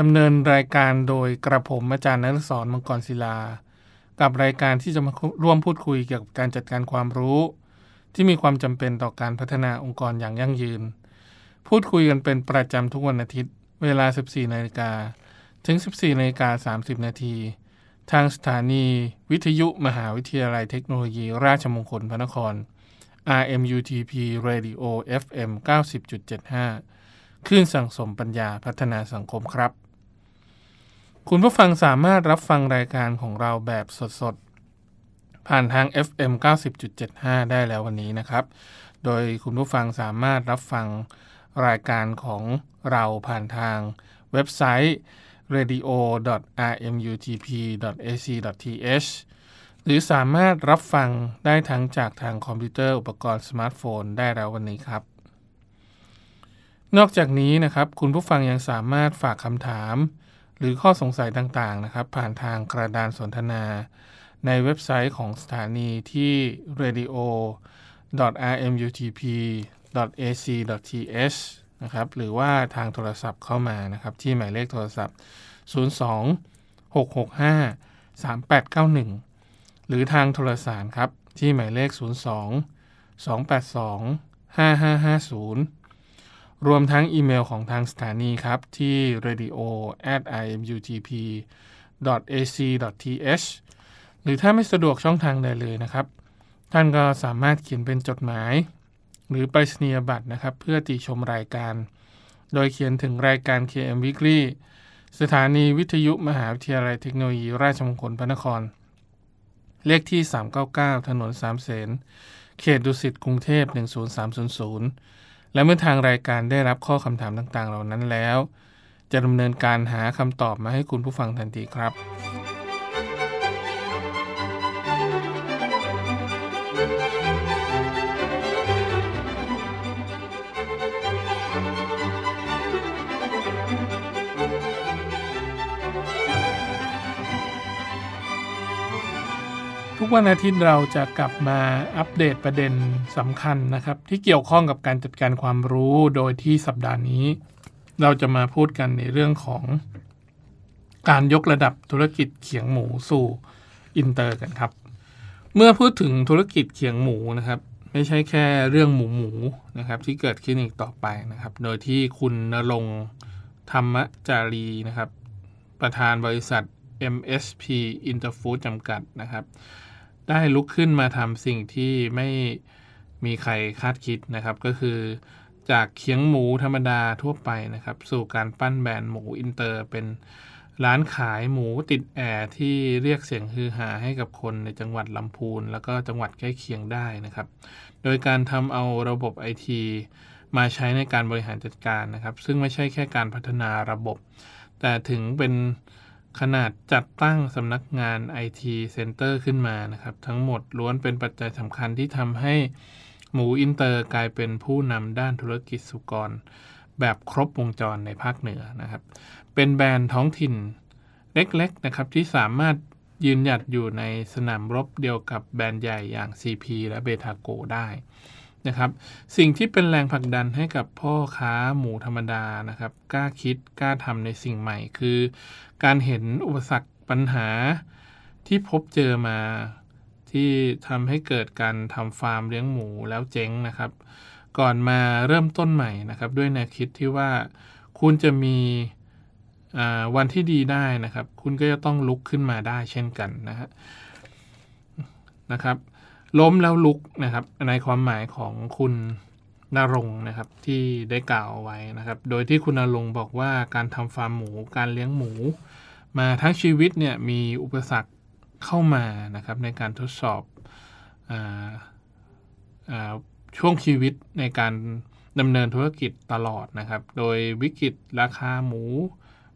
ดำเนินรายการโดยกระผมอาจารย์นฤศร มังกรศิลากับรายการที่จะมาร่วมพูดคุยเกี่ยวกับการจัดการความรู้ที่มีความจำเป็นต่อการพัฒนาองค์กรอย่างยั่งยืนพูดคุยกันเป็นประจำทุกวันอาทิตย์เวลา 14:00 น. ถึง 14:30 น. ทางสถานีวิทยุมหาวิทยาลัยเทคโนโลยีราชมงคลพระนคร RMUTP Radio FM 90.75 คลื่นสังสมปัญญาพัฒนาสังคมครับคุณผู้ฟังสามารถรับฟังรายการของเราแบบสดๆผ่านทาง FM 90.75 ได้แล้ววันนี้นะครับโดยคุณผู้ฟังสามารถรับฟังรายการของเราผ่านทางเว็บไซต์ radio.rmutp.ac.th หรือสามารถรับฟังได้ทั้งจากทางคอมพิวเตอร์อุปกรณ์สมาร์ทโฟนได้แล้ววันนี้ครับนอกจากนี้นะครับคุณผู้ฟังยังสามารถฝากคำถามหรือข้อสงสัยต่างๆนะครับผ่านทางกระดานสนทนาในเว็บไซต์ของสถานีที่ radio.rmutp.ac.th นะครับหรือว่าทางโทรศัพท์เข้ามานะครับที่หมายเลขโทรศัพท์02 665 3891หรือทางโทรสารครับที่หมายเลข02 282 5550รวมทั้งอีเมลของทางสถานีครับที่ radio@rmutp.ac.th หรือถ้าไม่สะดวกช่องทางใดเลยนะครับท่านก็สามารถเขียนเป็นจดหมายหรือไปรษณียบัตรนะครับเพื่อติชมรายการโดยเขียนถึงรายการ KM Weekly สถานีวิทยุมหาวิทยาลัยเทคโนโลยีราชมงคลพระนครเลขที่399ถนนสามเสนเขตดุสิตกรุงเทพ10300และเมื่อทางรายการได้รับข้อคำถามต่างๆเหล่านั้นแล้วจะดำเนินการหาคำตอบมาให้คุณผู้ฟังทันทีครับทุกวันอาทิตย์เราจะกลับมาอัปเดตประเด็นสำคัญนะครับที่เกี่ยวข้องกับการจัดการความรู้โดยที่สัปดาห์นี้เราจะมาพูดกันในเรื่องของการยกระดับธุรกิจเขียงหมูสู่อินเตอร์กันครับเมื่อพูดถึงธุรกิจเขียงหมูนะครับไม่ใช่แค่เรื่องหมูนะครับที่เกิดขึ้นอีกต่อไปนะครับโดยที่คุณณรงค์ธรรมจารีนะครับประธานบริษัท MSP Interfood จำกัดนะครับได้ลุกขึ้นมาทำสิ่งที่ไม่มีใครคาดคิดนะครับก็คือจากเคียงหมูธรรมดาทั่วไปนะครับสู่การปั้นแบรนด์หมูอินเตอร์เป็นร้านขายหมูติดแอร์ที่เรียกเสียงฮือฮาให้กับคนในจังหวัดลำพูนแล้วก็จังหวัดใกล้เคียงได้นะครับโดยการทำเอาระบบ IT มาใช้ในการบริหารจัดการนะครับซึ่งไม่ใช่แค่การพัฒนาระบบแต่ถึงเป็นขนาดจัดตั้งสำนักงาน IT Center ขึ้นมานะครับทั้งหมดล้วนเป็นปัจจัยสำคัญที่ทำให้หมูอินเตอร์กลายเป็นผู้นำด้านธุรกิจสุกรแบบครบวงจรในภาคเหนือนะครับเป็นแบรนด์ท้องถิ่นเล็กๆนะครับที่สามารถยืนหยัดอยู่ในสนามรบเดียวกับแบรนด์ใหญ่อย่าง CP และเบทาโกได้นะครับสิ่งที่เป็นแรงผลักดันให้กับพ่อค้าหมูธรรมดานะครับกล้าคิดกล้าทำในสิ่งใหม่คือการเห็นอุปสรรคปัญหาที่พบเจอมาที่ทำให้เกิดการทำฟาร์มเลี้ยงหมูแล้วเจ๊งนะครับก่อนมาเริ่มต้นใหม่นะครับด้วยแนวคิดที่ว่าคุณจะมีวันที่ดีได้นะครับคุณก็จะต้องลุกขึ้นมาได้เช่นกันนะครับล้มแล้วลุกนะครับในความหมายของคุณณรงค์นะครับที่ได้กล่าวไว้นะครับโดยที่คุณณรงค์บอกว่าการทำฟาร์มหมูการเลี้ยงหมูมาทั้งชีวิตเนี่ยมีอุปสรรคเข้ามานะครับในการทดสอบช่วงชีวิตในการดำเนินธุรกิจตลอดนะครับโดยวิกฤตราคาหมู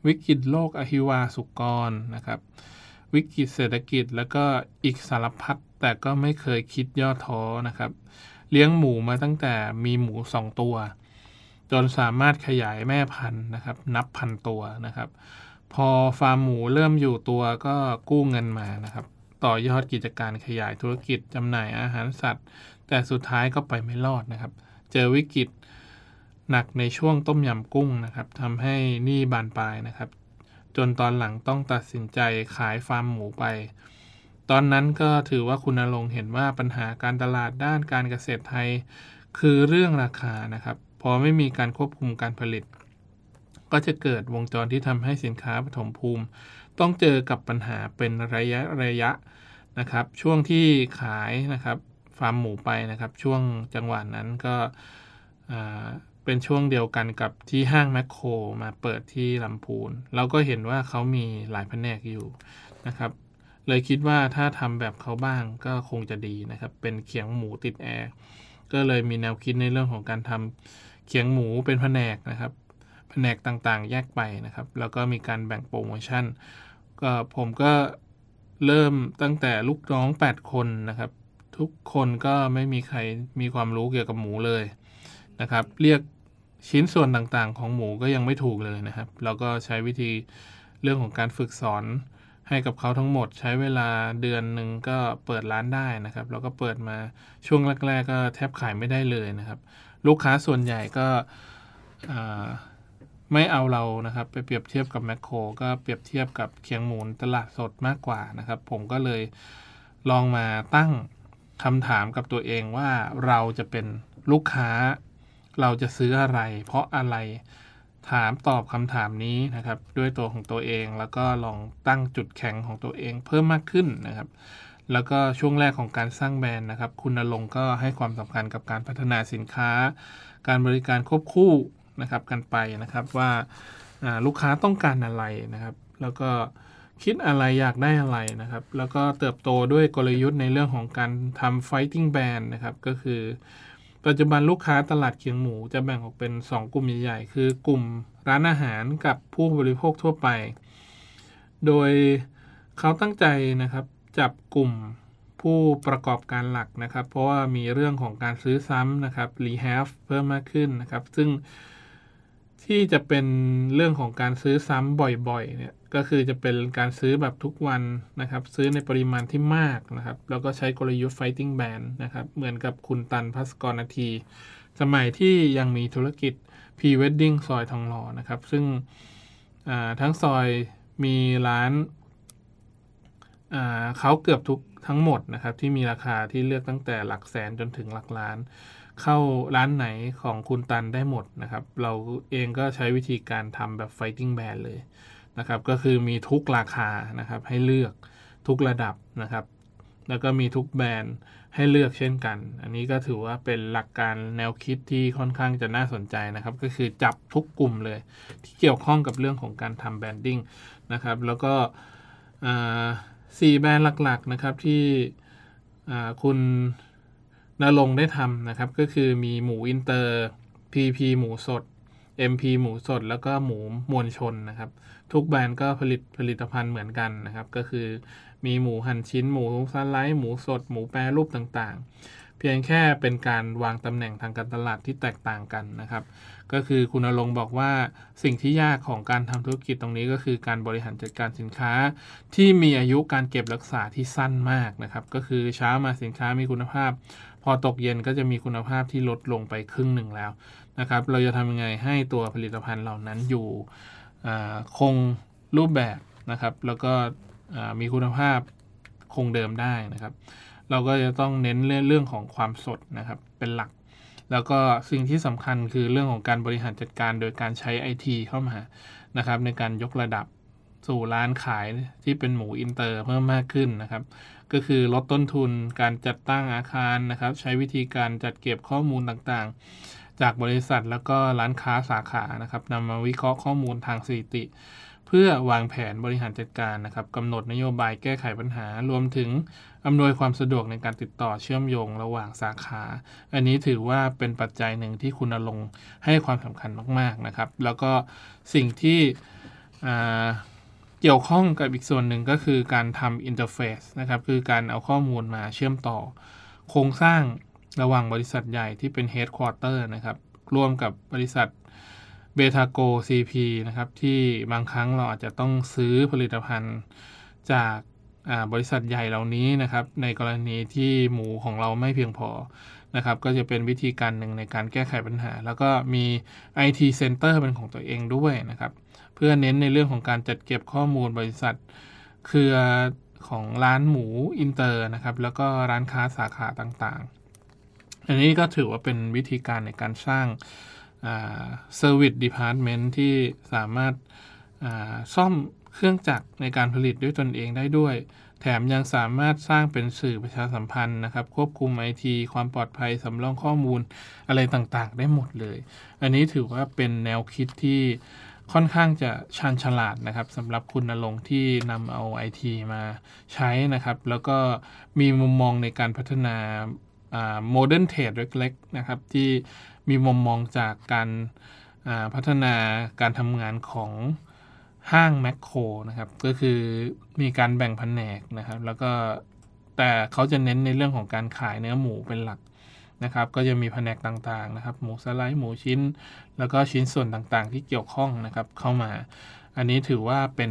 วิกฤตโรคอหิวาสุกรนะครับ วิกฤตเศรษฐกิจแล้วก็อีกสารพัดแต่ก็ไม่เคยคิดย่อท้อนะครับเลี้ยงหมูมาตั้งแต่มีหมู2ตัวจนสามารถขยายแม่พันธุ์นะครับนับพันตัวนะครับพอฟาร์มหมูเริ่มอยู่ตัวก็กู้เงินมานะครับต่อยอดกิจการขยายธุรกิจจำหน่ายอาหารสัตว์แต่สุดท้ายก็ไปไม่รอดนะครับเจอวิกฤตหนักในช่วงต้มยำกุ้งนะครับทำให้หนี้บานปลายนะครับจนตอนหลังต้องตัดสินใจขายฟาร์มหมูไปตอนนั้นก็ถือว่าคุณณรงค์เห็นว่าปัญหาการตลาดด้านการเกษตรไทยคือเรื่องราคานะครับพอไม่มีการควบคุมการผลิตก็จะเกิดวงจรที่ทำให้สินค้าปฐมภูมิต้องเจอกับปัญหาเป็นระยะนะครับช่วงที่ขายนะครับฟาร์มหมูไปนะครับช่วงจังหวะนั้นก็เป็นช่วงเดียวกันกับที่ห้างแมคโครมาเปิดที่ลำพูนเราก็เห็นว่าเขามีหลายแผนกอยู่นะครับเลยคิดว่าถ้าทำแบบเขาบ้างก็คงจะดีนะครับเป็นเขียงหมูติดแอร์ก็เลยมีแนวคิดในเรื่องของการทำเขียงหมูเป็นแผนกนะครับแผนกต่างๆแยกไปนะครับแล้วก็มีการแบ่งโปรโมชั่นก็ผมก็เริ่มตั้งแต่ลูกน้อง8คนนะครับทุกคนก็ไม่มีใครมีความรู้เกี่ยวกับหมูเลยนะครับเรียกชิ้นส่วนต่างๆของหมูก็ยังไม่ถูกเลยนะครับแล้วก็ใช้วิธีเรื่องของการฝึกสอนให้กับเขาทั้งหมดใช้เวลาเดือนหนึ่งก็เปิดร้านได้นะครับแล้วก็เปิดมาช่วงแรกๆก็แทบขายไม่ได้เลยนะครับลูกค้าส่วนใหญ่ก็ไม่เอาเรานะครับไปเปรียบเทียบกับแมคโครก็เปรียบเทียบกับเขียงหมูตลาดสดมากกว่านะครับผมก็เลยลองมาตั้งคำถามกับตัวเองว่าเราจะเป็นลูกค้าเราจะซื้ออะไรเพราะอะไรถามตอบคำถามนี้นะครับด้วยตัวของตัวเองแล้วก็ลองตั้งจุดแข็งของตัวเองเพิ่มมากขึ้นนะครับแล้วก็ช่วงแรกของการสร้างแบรนด์นะครับคุณณรงค์ก็ให้ความสำคัญกับการพัฒนาสินค้าการบริการควบคู่นะครับกันไปนะครับว่าลูกค้าต้องการอะไรนะครับแล้วก็คิดอะไรอยากได้อะไรนะครับแล้วก็เติบโตด้วยกลยุทธ์ในเรื่องของการทำ fighting brand นะครับก็คือปัจจุบันลูกค้าตลาดเขียงหมูจะแบ่งออกเป็น2กลุ่มใหญ่ๆคือกลุ่มร้านอาหารกับผู้บริโภคทั่วไปโดยเขาตั้งใจนะครับจับกลุ่มผู้ประกอบการหลักนะครับเพราะว่ามีเรื่องของการซื้อซ้ำนะครับ rehab เพิ่มมากขึ้นนะครับซึ่งที่จะเป็นเรื่องของการซื้อซ้ำบ่อยๆเนี่ยก็คือจะเป็นการซื้อแบบทุกวันนะครับซื้อในปริมาณที่มากนะครับแล้วก็ใช้กลยุทธ์ Fighting Brand นะครับเหมือนกับคุณตันภัสกรนาทีสมัยที่ยังมีธุรกิจ Pwedding ซอยทองหล่อนะครับซึ่งทั้งซอยมีร้านเขาเกือบทุกทั้งหมดนะครับที่มีราคาที่เลือกตั้งแต่หลักแสนจนถึงหลักล้านเข้าร้านไหนของคุณตันได้หมดนะครับเราเองก็ใช้วิธีการทำแบบ Fighting Brand เลยนะครับก็คือมีทุกราคานะครับให้เลือกทุกระดับนะครับแล้วก็มีทุกแบรนด์ให้เลือกเช่นกันอันนี้ก็ถือว่าเป็นหลักการแนวคิดที่ค่อนข้างจะน่าสนใจนะครับก็คือจับทุกกลุ่มเลยที่เกี่ยวข้องกับเรื่องของการทำแบรนดิ้งนะครับแล้วก็4แบรนด์หลักๆนะครับที่คุณณรงค์ได้ทำนะครับก็คือมีหมูอินเตอร์ PP หมูสด MP หมูสดแล้วก็หมูมวลชนนะครับทุกแบรนด์ก็ผลิตภัณฑ์เหมือนกันนะครับก็คือมีหมูหั่นชิ้นหมูสไลด์หมูสดหมูแปรรูปต่างๆเพียงแค่เป็นการวางตำแหน่งทางการตลาดที่แตกต่างกันนะครับก็คือคุณณรงค์บอกว่าสิ่งที่ยากของการทำธุรกิจตรงนี้ก็คือการบริหารจัดการสินค้าที่มีอายุการเก็บรักษาที่สั้นมากนะครับก็คือเช้ามาสินค้ามีคุณภาพพอตกเย็นก็จะมีคุณภาพที่ลดลงไปครึ่งหนึ่งแล้วนะครับเราจะทำยังไงให้ตัวผลิตภัณฑ์เหล่านั้นอยู่คงรูปแบบนะครับแล้วก็มีคุณภาพคงเดิมได้นะครับเราก็จะต้องเน้นเรื่องของความสดนะครับเป็นหลักแล้วก็สิ่งที่สำคัญคือเรื่องของการบริหารจัดการโดยการใช้ IT เข้ามานะครับในการยกระดับสู่ร้านขายที่เป็นหมูอินเตอร์เพิ่มมากขึ้นนะครับก็คือลดต้นทุนการจัดตั้งอาคารนะครับใช้วิธีการจัดเก็บข้อมูลต่างๆจากบริษัทแล้วก็ร้านค้าสาขานะครับนำมาวิเคราะห์ข้อมูลทางสถิติเพื่อวางแผนบริหารจัดการนะครับกำหนดนโยบายแก้ไขปัญหารวมถึงอำนวยความสะดวกในการติดต่อเชื่อมโยงระหว่างสาขาอันนี้ถือว่าเป็นปัจจัยหนึ่งที่คุณณรงค์ให้ความสำคัญมากๆนะครับแล้วก็สิ่งที่ เกี่ยวข้องกับอีกส่วนหนึ่งก็คือการทำอินเทอร์เฟซนะครับคือการเอาข้อมูลมาเชื่อมต่อโครงสร้างระหว่างบริษัทใหญ่ที่เป็นเฮดควอเตอร์นะครับร่วมกับบริษัทเบทาโก CP นะครับที่บางครั้งเราอาจจะต้องซื้อผลิตภัณฑ์จากบริษัทใหญ่เหล่านี้นะครับในกรณีที่หมูของเราไม่เพียงพอนะครับก็จะเป็นวิธีการหนึ่งในการแก้ไขปัญหาแล้วก็มี IT Center เป็นของตัวเองด้วยนะครับเพื่อเน้นในเรื่องของการจัดเก็บข้อมูลบริษัทเครือของร้านหมูอินเตอร์นะครับแล้วก็ร้านค้าสาขาต่างๆอันนี้ก็ถือว่าเป็นวิธีการในการสร้างService Department ที่สามารถซ่อมเครื่องจักรในการผลิตด้วยตนเองได้ด้วยแถมยังสามารถสร้างเป็นสื่อประชาสัมพันธ์นะครับควบคุม IT ความปลอดภัยสำรองข้อมูลอะไรต่างๆได้หมดเลยอันนี้ถือว่าเป็นแนวคิดที่ค่อนข้างจะชาญฉลาดนะครับสำหรับคุณณรงค์ที่นำเอา IT มาใช้นะครับแล้วก็มีมุมมองในการพัฒนาModern Trade เล็กๆนะครับที่มีมุมมองจากการพัฒนาการทำงานของห้างแมคโครนะครับก็คือมีการแบ่งแผนกนะครับแล้วก็แต่เขาจะเน้นในเรื่องของการขายเนื้อหมูเป็นหลักนะครับก็จะมีแผนกต่างๆนะครับหมูสไลด์หมูชิ้นแล้วก็ชิ้นส่วนต่างๆที่เกี่ยวข้องนะครับเข้ามาอันนี้ถือว่าเป็น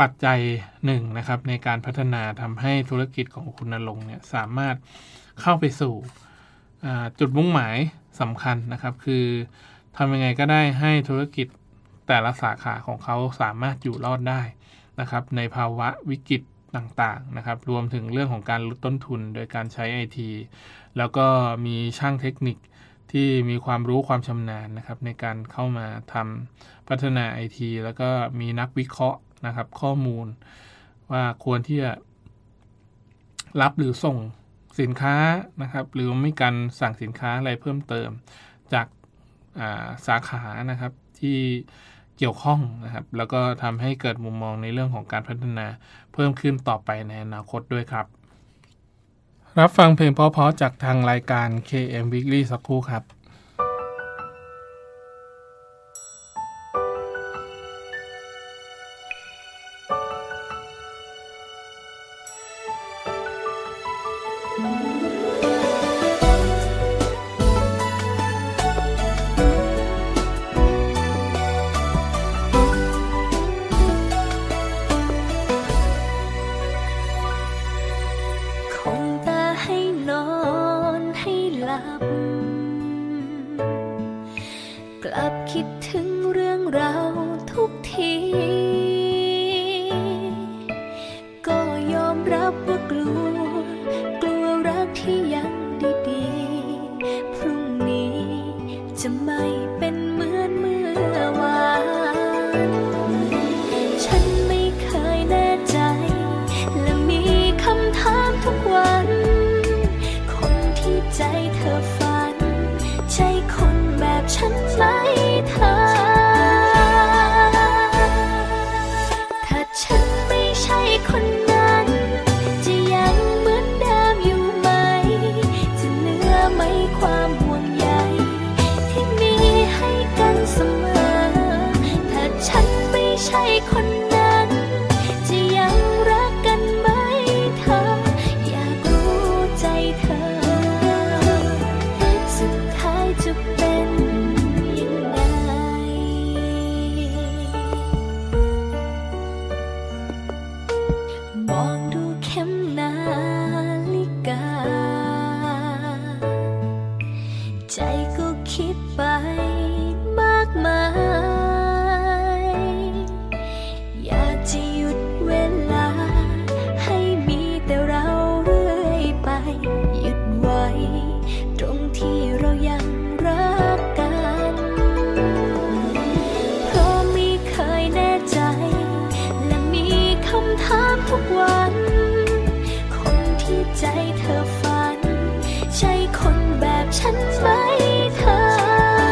ปัจจัยหนึ่งนะครับในการพัฒนาทำให้ธุรกิจของคุณณรงค์เนี่ยสามารถเข้าไปสู่จุดมุ่งหมายสำคัญนะครับคือทำยังไงก็ได้ให้ธุรกิจแต่ละสาขาของเขาสามารถอยู่รอดได้นะครับในภาวะวิกฤตต่างๆนะครับรวมถึงเรื่องของการลดต้นทุนโดยการใช้ IT แล้วก็มีช่างเทคนิคที่มีความรู้ความชำนาญนะครับในการเข้ามาทำพัฒนา IT แล้วก็มีนักวิเคราะห์นะครับข้อมูลว่าควรที่จะรับหรือส่งสินค้านะครับหรือมีการสั่งสินค้าอะไรเพิ่มเติมจากสาขานะครับที่เกี่ยวข้องนะครับแล้วก็ทำให้เกิดมุมมองในเรื่องของการพัฒนาเพิ่มขึ้นต่อไปในอนาคตด้วยครับรับฟังเพลงเพราะๆจากทางรายการ KM Weekly สักครู่ครับใจเธอฝันใช่คนแบบฉันไหมเธอ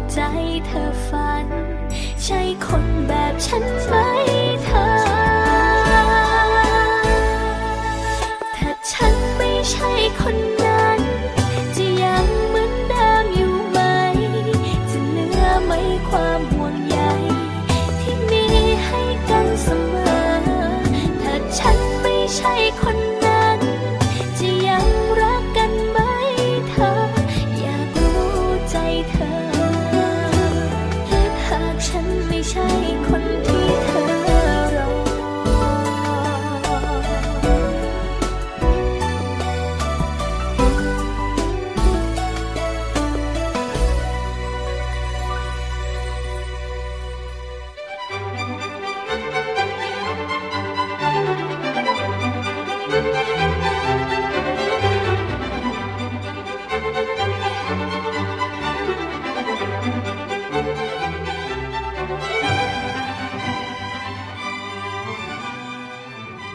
ที่ใจเธอฝันใช่คนแบบฉันไหมเธอถ้าฉันไม่ใช่คนนั้นจะยังเหมือนเดิมอยู่ไหมจะเหลือไหมความห่วงใยที่มีให้กันเสมอถ้าฉันไม่ใช่คนนั้นจะยังรักกันไหมเธออยากรู้ใจเธอหากฉันไม่ใช่คนที่เธอรอ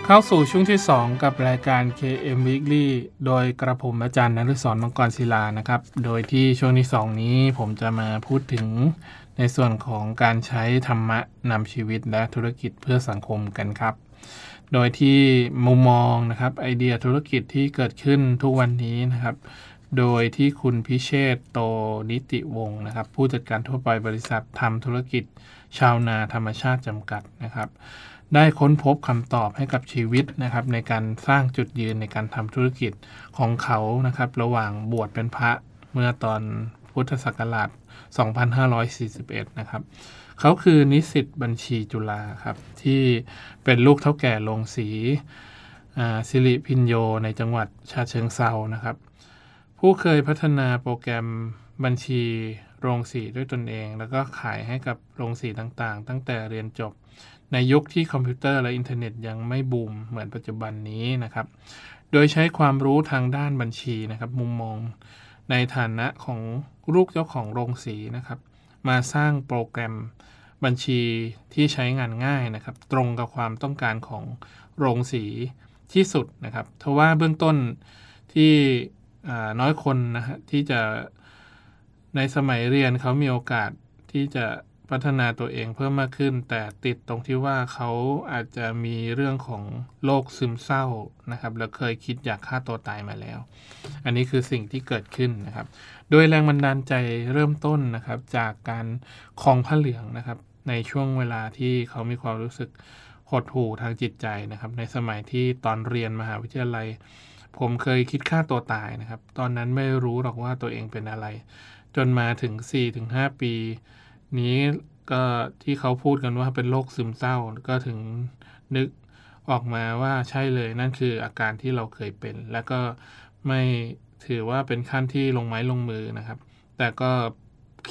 เข้าสู่ช่วงที่2กับรายการ KM Weekly โดยกระผมอาจารย์นฤศร มังกรศิลานะครับโดยที่ช่วงที่2นี้ผมจะมาพูดถึงในส่วนของการใช้ธรรมะนำชีวิตและธุรกิจเพื่อสังคมกันครับโดยที่มุมมองนะครับไอเดียธุรกิจที่เกิดขึ้นทุกวันนี้นะครับโดยที่คุณพิเชษฐ์โตนิติวงศ์นะครับผู้จัดการทั่วไปบริษัททำธุรกิจชาวนาธรรมชาติจำกัดนะครับได้ค้นพบคำตอบให้กับชีวิตนะครับในการสร้างจุดยืนในการทำธุรกิจของเขานะครับระหว่างบวชเป็นพระเมื่อตอนพุทธศักราช 2541 นะครับเขาคือนิสิตบัญชีจุฬาครับที่เป็นลูกเฒ่าแก่โรงสีสิริพินโยในจังหวัดฉะเชิงเทรานะครับผู้เคยพัฒนาโปรแกรมบัญชีโรงสีด้วยตนเองแล้วก็ขายให้กับโรงสีต่างๆตั้งแต่เรียนจบในยุคที่คอมพิวเตอร์และอินเทอร์เน็ตยังไม่บูมเหมือนปัจจุบันนี้นะครับโดยใช้ความรู้ทางด้านบัญชีนะครับมุมมองในฐานะของลูกเจ้าของโรงสีนะครับมาสร้างโปรแกรมบัญชีที่ใช้งานง่ายนะครับตรงกับความต้องการของโรงสีที่สุดนะครับทว่าเบื้องต้นที่น้อยคนนะฮะที่จะในสมัยเรียนเขามีโอกาสที่จะพัฒนาตัวเองเพิ่มมากขึ้นแต่ติดตรงที่ว่าเขาอาจจะมีเรื่องของโรคซึมเศร้านะครับแล้วเคยคิดอยากฆ่าตัวตายมาแล้วอันนี้คือสิ่งที่เกิดขึ้นนะครับโดยแรงบันดาลใจเริ่มต้นนะครับจากการคลองผ้าเหลืองนะครับในช่วงเวลาที่เขามีความรู้สึกหดหู่ทางจิตใจนะครับในสมัยที่ตอนเรียนมหาวิทยาลัยผมเคยคิดฆ่าตัวตายนะครับตอนนั้นไม่รู้หรอกว่าตัวเองเป็นอะไรจนมาถึง 4-5 ปีนี้ก็ที่เขาพูดกันว่าเป็นโรคซึมเศร้าก็ถึงนึกออกมาว่าใช่เลยนั่นคืออาการที่เราเคยเป็นแล้วก็ไม่ถือว่าเป็นขั้นที่ลงไม้ลงมือนะครับแต่ก็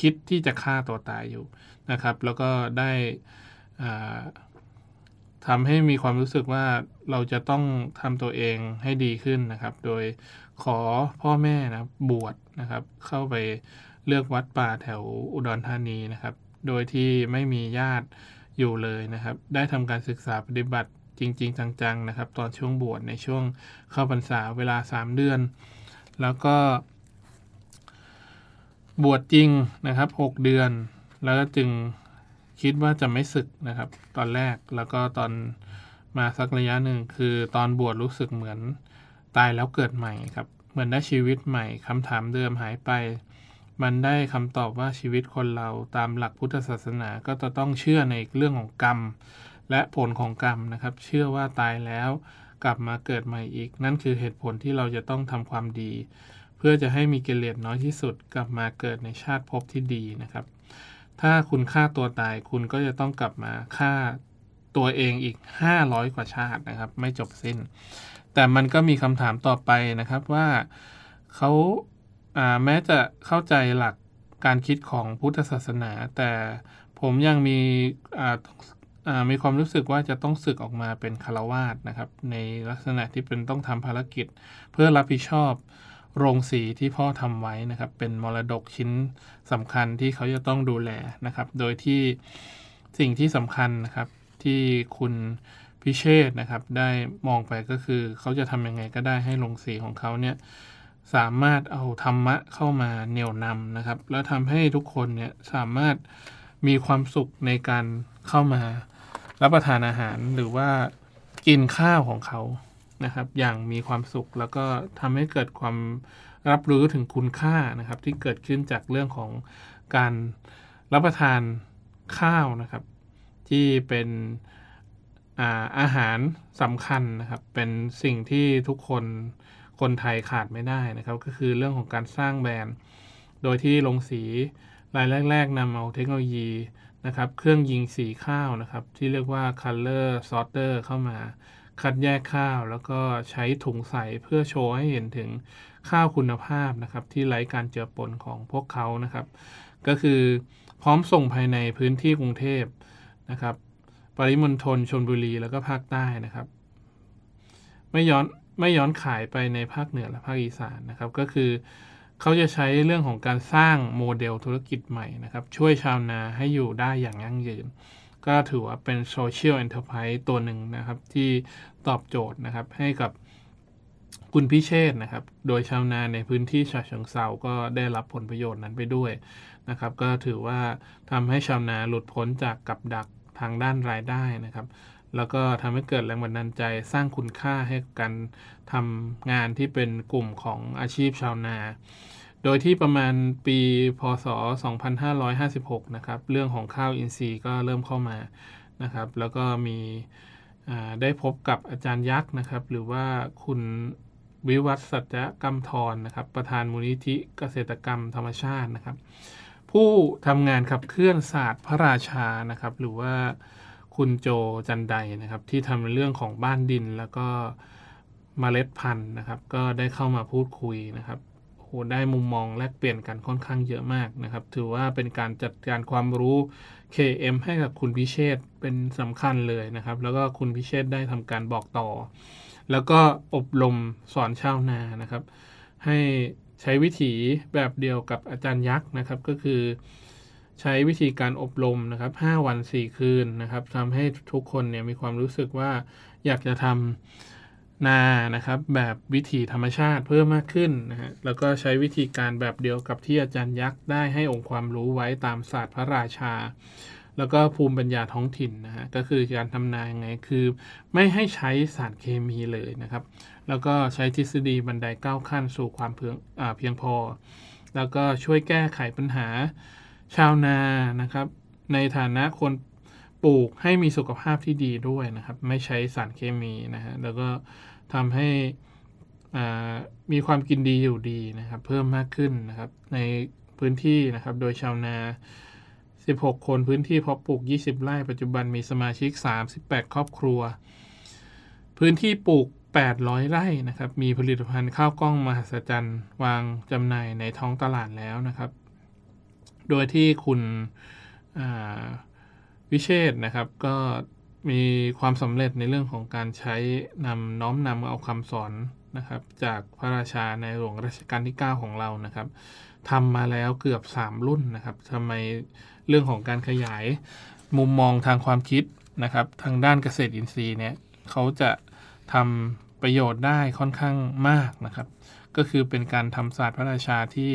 คิดที่จะฆ่าตัวตายอยู่นะครับแล้วก็ได้ทำให้มีความรู้สึกว่าเราจะต้องทำตัวเองให้ดีขึ้นนะครับโดยขอพ่อแม่นะบวชนะครับเข้าไปเลือกวัดป่าแถวอุดรธานีนะครับโดยที่ไม่มีญาติอยู่เลยนะครับได้ทำการศึกษาปฏิบัติจริงๆจังๆนะครับตอนช่วงบวชในช่วงเข้าพรรษาเวลา3เดือนแล้วก็บวชจริงนะครับ6เดือนแล้วก็จึงคิดว่าจะไม่สึกนะครับตอนแรกแล้วก็ตอนมาสักระยะหนึ่งคือตอนบวชรู้สึกเหมือนตายแล้วเกิดใหม่ครับเหมือนได้ชีวิตใหม่คำถามเดิมหายไปมันได้คำตอบว่าชีวิตคนเราตามหลักพุทธศาสนาก็จะต้องเชื่อในเรื่องของกรรมและผลของกรรมนะครับเชื่อว่าตายแล้วกลับมาเกิดใหม่อีกนั่นคือเหตุผลที่เราจะต้องทำความดีเพื่อจะให้มีกิเลสน้อยที่สุดกลับมาเกิดในชาติภพที่ดีนะครับถ้าคุณฆ่าตัวตายคุณก็จะต้องกลับมาฆ่าตัวเองอีก500กว่าชาตินะครับไม่จบสิ้นแต่มันก็มีคำถามต่อไปนะครับว่าเขาแม้จะเข้าใจหลักการคิดของพุทธศาสนาแต่ผมยังมีความรู้สึกว่าจะต้องสึกออกมาเป็นฆราวาสนะครับในลักษณะที่เป็นต้องทำภารกิจเพื่อรับผิดชอบโรงสีที่พ่อทำไว้นะครับเป็นมรดกชิ้นสำคัญที่เขาจะต้องดูแลนะครับโดยที่สิ่งที่สำคัญนะครับที่คุณพิเชษนะครับได้มองไปก็คือเขาจะทำยังไงก็ได้ให้โรงสีของเขาเนี่ย สามารถเอาธรรมะเข้ามาเหนี่ยวนำนะครับแล้วทำให้ทุกคนเนี่ยสามารถมีความสุขในการเข้ามารับประทานอาหารหรือว่ากินข้าวของเขานะครับอย่างมีความสุขแล้วก็ทำให้เกิดความรับรู้ถึงคุณค่านะครับที่เกิดขึ้นจากเรื่องของการรับประทานข้าวนะครับที่เป็นอาหารสำคัญนะครับเป็นสิ่งที่ทุกคนไทยขาดไม่ได้นะครับก็คือเรื่องของการสร้างแบรนด์โดยที่โรงสีรายแรกๆนำเอาเทคโนโลยีนะครับเครื่องยิงสีข้าวนะครับที่เรียกว่า Color Sorter เข้ามาคัดแยกข้าวแล้วก็ใช้ถุงใสเพื่อโชว์ให้เห็นถึงข้าวคุณภาพนะครับที่ไร้การเจือปนของพวกเขานะครับก็คือพร้อมส่งภายในพื้นที่กรุงเทพนะครับปริมณฑลชลบุรีแล้วก็ภาคใต้นะครับไม่ย้อนขายไปในภาคเหนือและภาคอีสานนะครับก็คือเขาจะใช้เรื่องของการสร้างโมเดลธุรกิจใหม่นะครับช่วยชาวนาให้อยู่ได้อย่างยั่งยืนก็ถือว่าเป็นโซเชียลเอ็นเตอร์ไพรส์ตัวหนึ่งนะครับที่ตอบโจทย์นะครับให้กับคุณพิเชษนะครับโดยชาวนาในพื้นที่ฉะเชิงเทราก็ได้รับผลประโยชน์นั้นไปด้วยนะครับก็ถือว่าทำให้ชาวนาหลุดพ้นจากกับดักทางด้านรายได้นะครับแล้วก็ทำให้เกิดแรงบันดาลใจสร้างคุณค่าให้การทำงานที่เป็นกลุ่มของอาชีพชาวนาโดยที่ประมาณปีพ.ศ. 2556นะครับเรื่องของข้าวอินทรีย์ก็เริ่มเข้ามานะครับแล้วก็มีได้พบกับอาจารย์ยักษ์นะครับหรือว่าคุณวิวัฒน์สัจจกรรมธรนะครับประธานมูลนิธิเกษตรกรรมธรรมชาตินะครับผู้ทำงานขับเคลื่อนศาสตร์พระราชานะครับหรือว่าคุณโจจันไดนะครับที่ทำเรื่องของบ้านดินแล้วก็เมล็ดพันธุ์นะครับก็ได้เข้ามาพูดคุยนะครับโหได้มุมมองแลกเปลี่ยนกันค่อนข้างเยอะมากนะครับถือว่าเป็นการจัดการความรู้ KM ให้กับคุณพิเชษฐ์เป็นสำคัญเลยนะครับแล้วก็คุณพิเชษฐ์ได้ทำการบอกต่อแล้วก็อบรมสอนชาวนานะครับให้ใช้วิธีแบบเดียวกับอาจารย์ยักษ์นะครับก็คือใช้วิธีการอบรมนะครับ5วัน4คืนนะครับทำให้ทุกคนเนี่ยมีความรู้สึกว่าอยากจะทำนานะครับแบบวิถีธรรมชาติเพิ่มมากขึ้นนะฮะแล้วก็ใช้วิธีการแบบเดียวกับที่อาจารย์ยักษ์ได้ให้องค์ความรู้ไว้ตามศาสตร์พระราชาแล้วก็ภูมิปัญญาท้องถิ่นนะฮะก็คือการทำนายังไงคือไม่ให้ใช้สารเคมีเลยนะครับแล้วก็ใช้ทฤษฎีบันไดก้าวขั้นสู่ความเพียงพอแล้วก็ช่วยแก้ไขปัญหาชาวนานะครับในฐานะคนปลูกให้มีสุขภาพที่ดีด้วยนะครับไม่ใช้สารเคมีนะฮะแล้วก็ทำให้มีความกินดีอยู่ดีนะครับเพิ่มมากขึ้นนะครับในพื้นที่นะครับโดยชาวนา16คนพื้นที่เพาะปลูก20ไร่ปัจจุบันมีสมาชิก38ครอบครัวพื้นที่ปลูก800ไร่นะครับมีผลิตภัณฑ์ข้าวกล้องมหัศจรรย์วางจำหน่ายในท้องตลาดแล้วนะครับโดยที่คุณวิเชษนะครับก็มีความสำเร็จในเรื่องของการใช้น้อมนำเอาคำสอนนะครับจากพระราชาในหลวงรัชกาลที่9ของเรานะครับทำมาแล้วเกือบ3รุ่นนะครับทำไมเรื่องของการขยายมุมมองทางความคิดนะครับทางด้านเกษตรอินทรีย์เนี่ยเขาจะทำประโยชน์ได้ค่อนข้างมากนะครับก็คือเป็นการทำศาสตร์พระราชาที่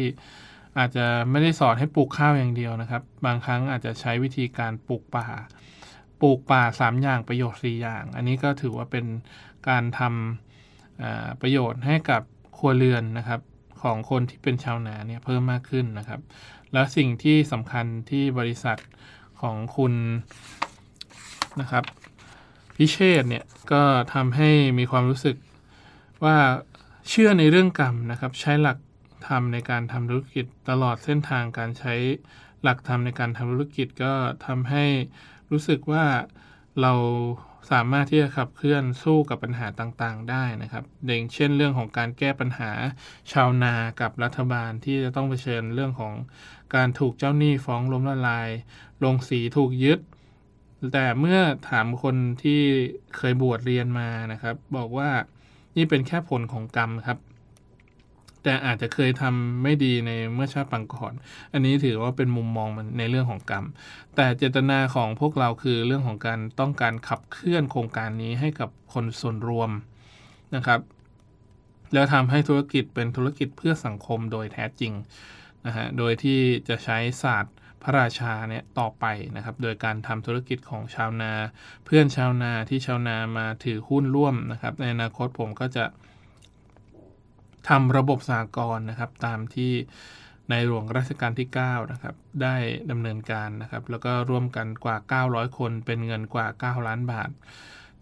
อาจจะไม่ได้สอนให้ปลูกข้าวอย่างเดียวนะครับบางครั้งอาจจะใช้วิธีการปลูกป่า3อย่างประโยชน์4อย่างอันนี้ก็ถือว่าเป็นการทำประโยชน์ให้กับครัวเรือนนะครับของคนที่เป็นชาวนาเนี่ยเพิ่มมากขึ้นนะครับแล้วสิ่งที่สำคัญที่บริษัทของคุณนะครับพิเชษเนี่ยก็ทำให้มีความรู้สึกว่าเชื่อในเรื่องกรรมนะครับใช้หลักธรรมในการทำธุรกิจตลอดเส้นทางการใช้หลักธรรมในการทำธุรกิจก็ทำให้รู้สึกว่าเราสามารถที่จะขับเคลื่อนสู้กับปัญหาต่างๆได้นะครับอย่างเช่นเรื่องของการแก้ปัญหาชาวนากับรัฐบาลที่จะต้องเผชิญเรื่องของการถูกเจ้าหนี้ฟ้องล้มละลายโรงสีถูกยึดแต่เมื่อถามคนที่เคยบวชเรียนมานะครับบอกว่านี่เป็นแค่ผลของกรรมครับแต่อาจจะเคยทำไม่ดีในเมื่อชาติปางก่อนอันนี้ถือว่าเป็นมุมมองมันในเรื่องของกรรมแต่เจตนาของพวกเราคือเรื่องของการต้องการขับเคลื่อนโครงการนี้ให้กับคนส่วนรวมนะครับ แล้วทำให้ธุรกิจเป็นธุรกิจเพื่อสังคมโดยแท้จริงนะฮะโดยที่จะใช้ศาสตร์พระราชาเนี่ยต่อไปนะครับโดยการทำธุรกิจของชาวนาเพื่อนชาวนาที่ชาวนามาถือหุ้นร่วมนะครับในอนาคตผมก็จะทำระบบสหกรณ์นะครับตามที่ในหลวงรัชกาลที่9นะครับได้ดำเนินการนะครับแล้วก็ร่วมกันกว่า900คนเป็นเงินกว่า9ล้านบาท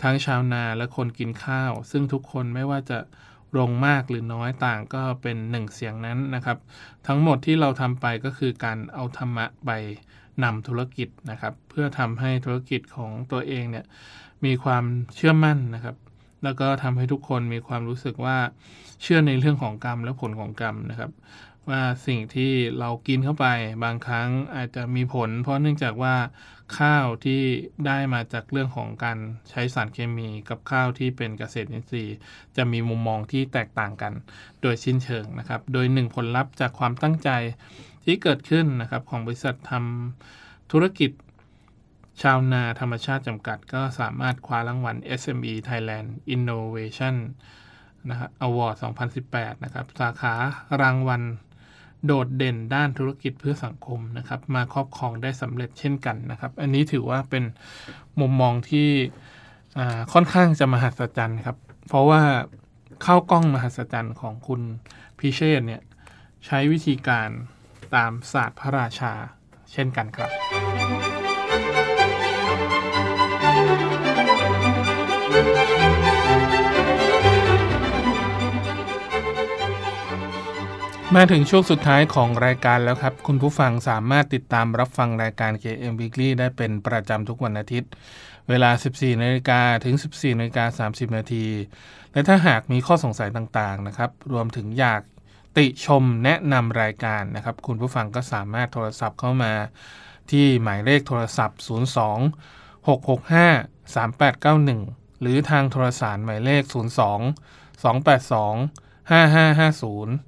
ทั้งชาวนาและคนกินข้าวซึ่งทุกคนไม่ว่าจะลงมากหรือน้อยต่างก็เป็นหนึ่งเสียงนั้นนะครับทั้งหมดที่เราทำไปก็คือการเอาธรรมะไปนำธุรกิจนะครับเพื่อทำให้ธุรกิจของตัวเองเนี่ยมีความเชื่อมั่นนะครับแล้วก็ทำให้ทุกคนมีความรู้สึกว่าเชื่อในเรื่องของกรรมและผลของกรรมนะครับว่าสิ่งที่เรากินเข้าไปบางครั้งอาจจะมีผลเพราะเนื่องจากว่าข้าวที่ได้มาจากเรื่องของการใช้สารเคมีกับข้าวที่เป็นเกษตรอินทรีย์จะมีมุมมองที่แตกต่างกันโดยสิ้นเชิงนะครับโดยหนึ่งผลลัพธ์จากความตั้งใจที่เกิดขึ้นนะครับของบริษัททำธุรกิจชาวนาธรรมชาติจำกัดก็สามารถคว้ารางวัล SME Thailand Innovation นะครับ Award 2018นะครับสาขารางวัลโดดเด่นด้านธุรกิจเพื่อสังคมนะครับมาครอบครองได้สำเร็จเช่นกันนะครับอันนี้ถือว่าเป็นมุมมองที่ค่อนข้างจะมหัศจรรย์ครับเพราะว่าข้าวกล้องมหัศจรรย์ของคุณพิเชษเนี่ยใช้วิธีการตามศาสตร์พระราชาเช่นกันครับมาถึงช่วงสุดท้ายของรายการแล้วครับคุณผู้ฟังสามารถติดตามรับฟังรายการ KM Weekly ได้เป็นประจำทุกวันอาทิตย์เวลา 14:00 นถึง 14:30 นและถ้าหากมีข้อสงสัยต่างๆนะครับรวมถึงอยากติชมแนะนำรายการนะครับคุณผู้ฟังก็สามารถโทรศัพท์เข้ามาที่หมายเลขโทรศัพท์02 665 3891หรือทางโทรสารหมายเลข02 282 5550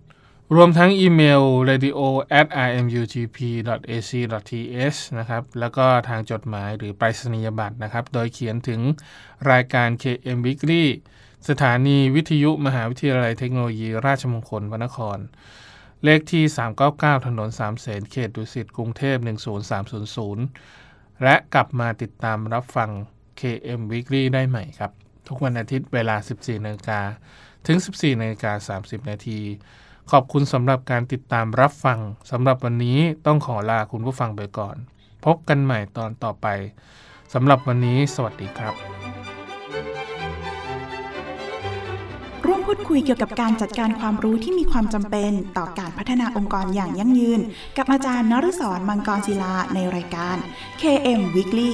รวมทั้งอีเมล radio@rmutp.ac.th นะครับแล้วก็ทางจดหมายหรือไปรษณียบัตรนะครับโดยเขียนถึงรายการ KM Weekly สถานีวิทยุมหาวิทยาลัยเทคโนโลยีราชมงคลพระนครเลขที่399ถนน3เสนเขตดุสิตกรุงเทพ10300และกลับมาติดตามรับฟัง KM Weekly ได้ใหม่ครับทุกวันอาทิตย์เวลา 14:00 นถึง 14:30 นขอบคุณสำหรับการติดตามรับฟังสำหรับวันนี้ต้องขอลาคุณผู้ฟังไปก่อนพบกันใหม่ตอนต่อไปสำหรับวันนี้สวัสดีครับร่วมพูดคุยเกี่ยวกับการจัดการความรู้ที่มีความจำเป็นต่อการพัฒนาองค์กรอย่างยั่งยืนกับอาจารย์นฤศร มังกรศิลาในรายการ KM Weekly